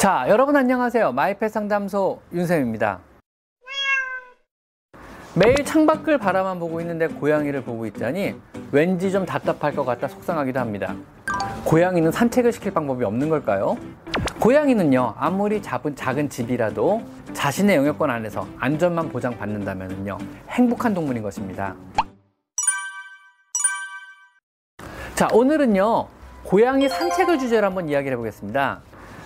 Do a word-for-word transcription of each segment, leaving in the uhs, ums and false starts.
자, 여러분 안녕하세요. 마이펫 상담소 윤샘입니다. 매일 창밖을 바라만 보고 있는데 고양이를 보고 있자니 왠지 좀 답답할 것 같다 속상하기도 합니다. 고양이는 산책을 시킬 방법이 없는 걸까요? 고양이는요, 아무리 작은, 작은 집이라도 자신의 영역권 안에서 안전만 보장받는다면요 행복한 동물인 것입니다. 자, 오늘은요 고양이 산책을 주제로 한번 이야기를 해보겠습니다.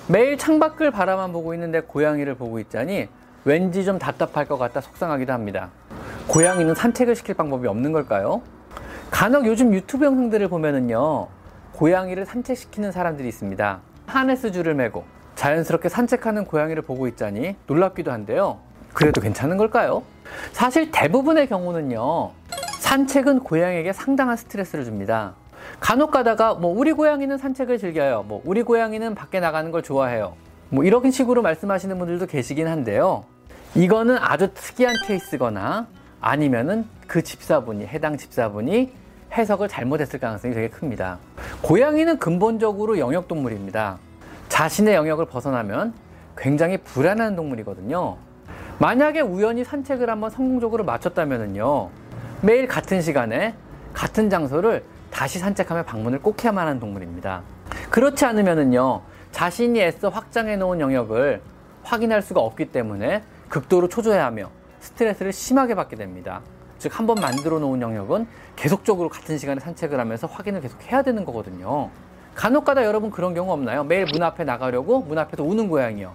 매일 창밖을 바라만 보고 있는데 고양이를 보고 있자니 왠지 좀 답답할 것 같다 속상하기도 합니다. 고양이는 산책을 시킬 방법이 없는 걸까요? 간혹 요즘 유튜브 영상들을 보면은요 고양이를 산책시키는 사람들이 있습니다. 하네스줄을 매고 자연스럽게 산책하는 고양이를 보고 있자니 놀랍기도 한데요, 그래도 괜찮은 걸까요? 사실 대부분의 경우는요 산책은 고양이에게 상당한 스트레스를 줍니다. 간혹 가다가 뭐 우리 고양이는 산책을 즐겨요, 뭐 우리 고양이는 밖에 나가는 걸 좋아해요, 뭐 이런 식으로 말씀하시는 분들도 계시긴 한데요, 이거는 아주 특이한 케이스거나 아니면은 그 집사분이 해당 집사분이 해석을 잘못했을 가능성이 되게 큽니다. 고양이는 근본적으로 영역 동물입니다. 자신의 영역을 벗어나면 굉장히 불안한 동물이거든요. 만약에 우연히 산책을 한번 성공적으로 마쳤다면은요 매일 같은 시간에 같은 장소를 다시 산책하며 방문을 꼭 해야만 하는 동물입니다. 그렇지 않으면은요 자신이 애써 확장해 놓은 영역을 확인할 수가 없기 때문에 극도로 초조해하며 스트레스를 심하게 받게 됩니다. 즉, 한번 만들어 놓은 영역은 계속적으로 같은 시간에 산책을 하면서 확인을 계속 해야 되는 거거든요. 간혹가다 여러분 그런 경우 없나요? 매일 문 앞에 나가려고 문 앞에서 우는 고양이요,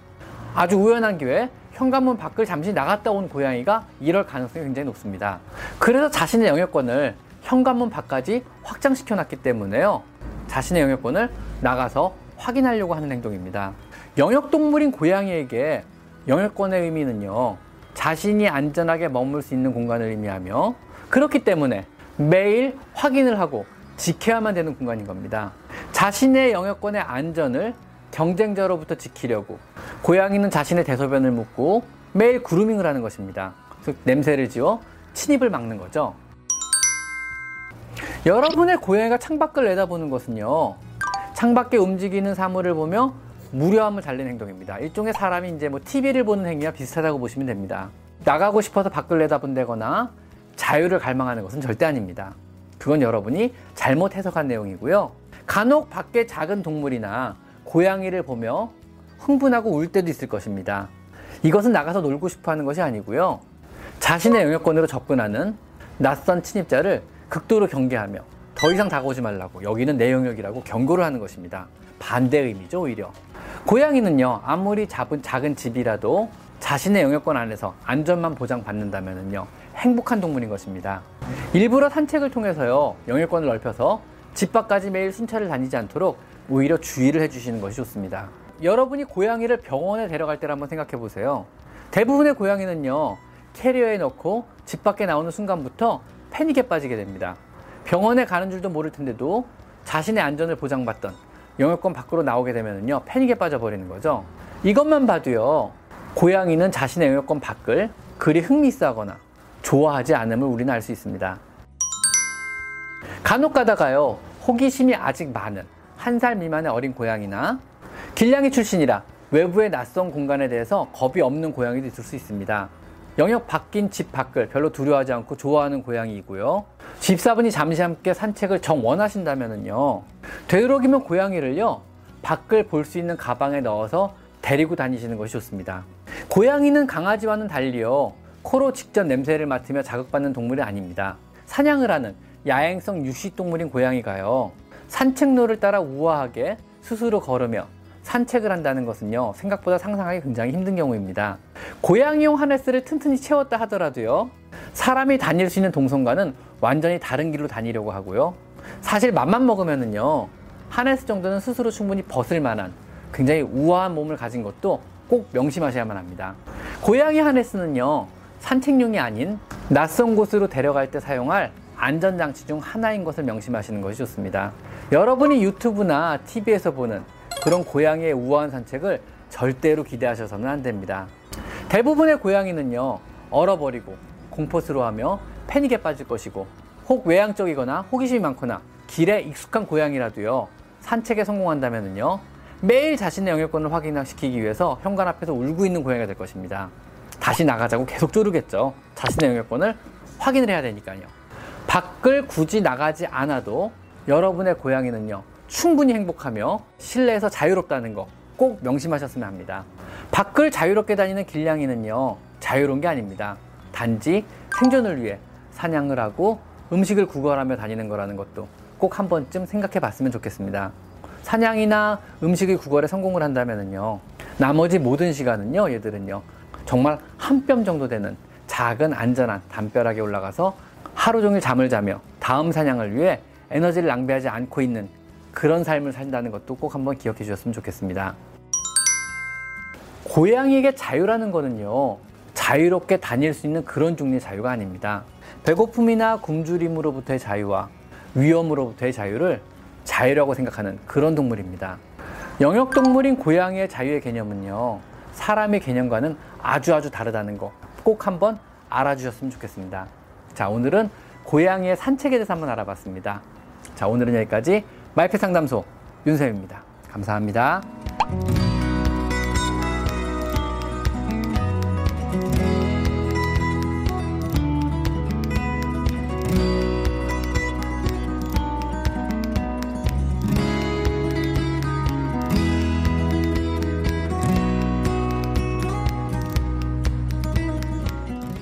아주 우연한 기회에 현관문 밖을 잠시 나갔다 온 고양이가 이럴 가능성이 굉장히 높습니다. 그래서 자신의 영역권을 현관문 밖까지 확장시켜 놨기 때문에요 자신의 영역권을 나가서 확인하려고 하는 행동입니다. 영역동물인 고양이에게 영역권의 의미는요 자신이 안전하게 머물 수 있는 공간을 의미하며, 그렇기 때문에 매일 확인을 하고 지켜야만 되는 공간인 겁니다. 자신의 영역권의 안전을 경쟁자로부터 지키려고 고양이는 자신의 대소변을 묻고 매일 그루밍을 하는 것입니다. 즉, 냄새를 지워 침입을 막는 거죠. 여러분의 고양이가 창밖을 내다보는 것은요 창밖에 움직이는 사물을 보며 무료함을 달래는 행동입니다. 일종의 사람이 이제 뭐 티비를 보는 행위와 비슷하다고 보시면 됩니다. 나가고 싶어서 밖을 내다본다거나 자유를 갈망하는 것은 절대 아닙니다. 그건 여러분이 잘못 해석한 내용이고요. 간혹 밖에 작은 동물이나 고양이를 보며 흥분하고 울 때도 있을 것입니다. 이것은 나가서 놀고 싶어 하는 것이 아니고요 자신의 영역권으로 접근하는 낯선 침입자를 극도로 경계하며 더 이상 다가오지 말라고, 여기는 내 영역이라고 경고를 하는 것입니다. 반대 의미죠. 오히려 고양이는요 아무리 작은, 작은 집이라도 자신의 영역권 안에서 안전만 보장받는다면요 행복한 동물인 것입니다. 일부러 산책을 통해서요 영역권을 넓혀서 집 밖까지 매일 순찰을 다니지 않도록 오히려 주의를 해주시는 것이 좋습니다. 여러분이 고양이를 병원에 데려갈 때를 한번 생각해 보세요. 대부분의 고양이는요 캐리어에 넣고 집 밖에 나오는 순간부터 패닉에 빠지게 됩니다. 병원에 가는 줄도 모를 텐데도 자신의 안전을 보장받던 영역권 밖으로 나오게 되면요 패닉에 빠져버리는 거죠. 이것만 봐도요 고양이는 자신의 영역권 밖을 그리 흥미있어 하거나 좋아하지 않음을 우리는 알 수 있습니다. 간혹 가다가요 호기심이 아직 많은 한 살 미만의 어린 고양이나 길냥이 출신이라 외부의 낯선 공간에 대해서 겁이 없는 고양이도 있을 수 있습니다. 영역 바뀐 집 밖을 별로 두려워하지 않고 좋아하는 고양이이고요 집사분이 잠시 함께 산책을 정 원하신다면요 되도록이면 고양이를요 밖을 볼 수 있는 가방에 넣어서 데리고 다니시는 것이 좋습니다. 고양이는 강아지와는 달리요 코로 직접 냄새를 맡으며 자극받는 동물이 아닙니다. 사냥을 하는 야행성 육식동물인 고양이가요 산책로를 따라 우아하게 스스로 걸으며 산책을 한다는 것은요 생각보다 상상하기 굉장히 힘든 경우입니다. 고양이용 하네스를 튼튼히 채웠다 하더라도요 사람이 다닐 수 있는 동선과는 완전히 다른 길로 다니려고 하고요 사실 맘만 먹으면은요 하네스 정도는 스스로 충분히 벗을 만한 굉장히 우아한 몸을 가진 것도 꼭 명심하셔야만 합니다. 고양이 하네스는요 산책용이 아닌 낯선 곳으로 데려갈 때 사용할 안전장치 중 하나인 것을 명심하시는 것이 좋습니다. 여러분이 유튜브나 티비에서 보는 그런 고양이의 우아한 산책을 절대로 기대하셔서는 안 됩니다. 대부분의 고양이는요 얼어버리고 공포스러워하며 패닉에 빠질 것이고, 혹 외향적이거나 호기심이 많거나 길에 익숙한 고양이라도요 산책에 성공한다면요 매일 자신의 영유권을 확인시키기 위해서 현관 앞에서 울고 있는 고양이가 될 것입니다. 다시 나가자고 계속 조르겠죠. 자신의 영유권을 확인을 해야 되니까요. 밖을 굳이 나가지 않아도 여러분의 고양이는요, 충분히 행복하며 실내에서 자유롭다는 거 꼭 명심하셨으면 합니다. 밖을 자유롭게 다니는 길냥이는요, 자유로운 게 아닙니다. 단지 생존을 위해 사냥을 하고 음식을 구걸하며 다니는 거라는 것도 꼭 한 번쯤 생각해 봤으면 좋겠습니다. 사냥이나 음식의 구걸에 성공을 한다면은요, 나머지 모든 시간은요, 얘들은요, 정말 한 뼘 정도 되는 작은 안전한 담벼락에 올라가서 하루 종일 잠을 자며 다음 사냥을 위해 에너지를 낭비하지 않고 있는 그런 삶을 산다는 것도 꼭 한번 기억해 주셨으면 좋겠습니다. 고양이에게 자유라는 거는요, 자유롭게 다닐 수 있는 그런 종류의 자유가 아닙니다. 배고픔이나 굶주림으로부터의 자유와 위험으로부터의 자유를 자유라고 생각하는 그런 동물입니다. 영역동물인 고양이의 자유의 개념은요, 사람의 개념과는 아주 아주 다르다는 거 꼭 한번 알아주셨으면 좋겠습니다. 자, 오늘은 고양이의 산책에 대해서 한번 알아봤습니다. 자, 오늘은 여기까지 마이펫 상담소 윤샘입니다. 감사합니다.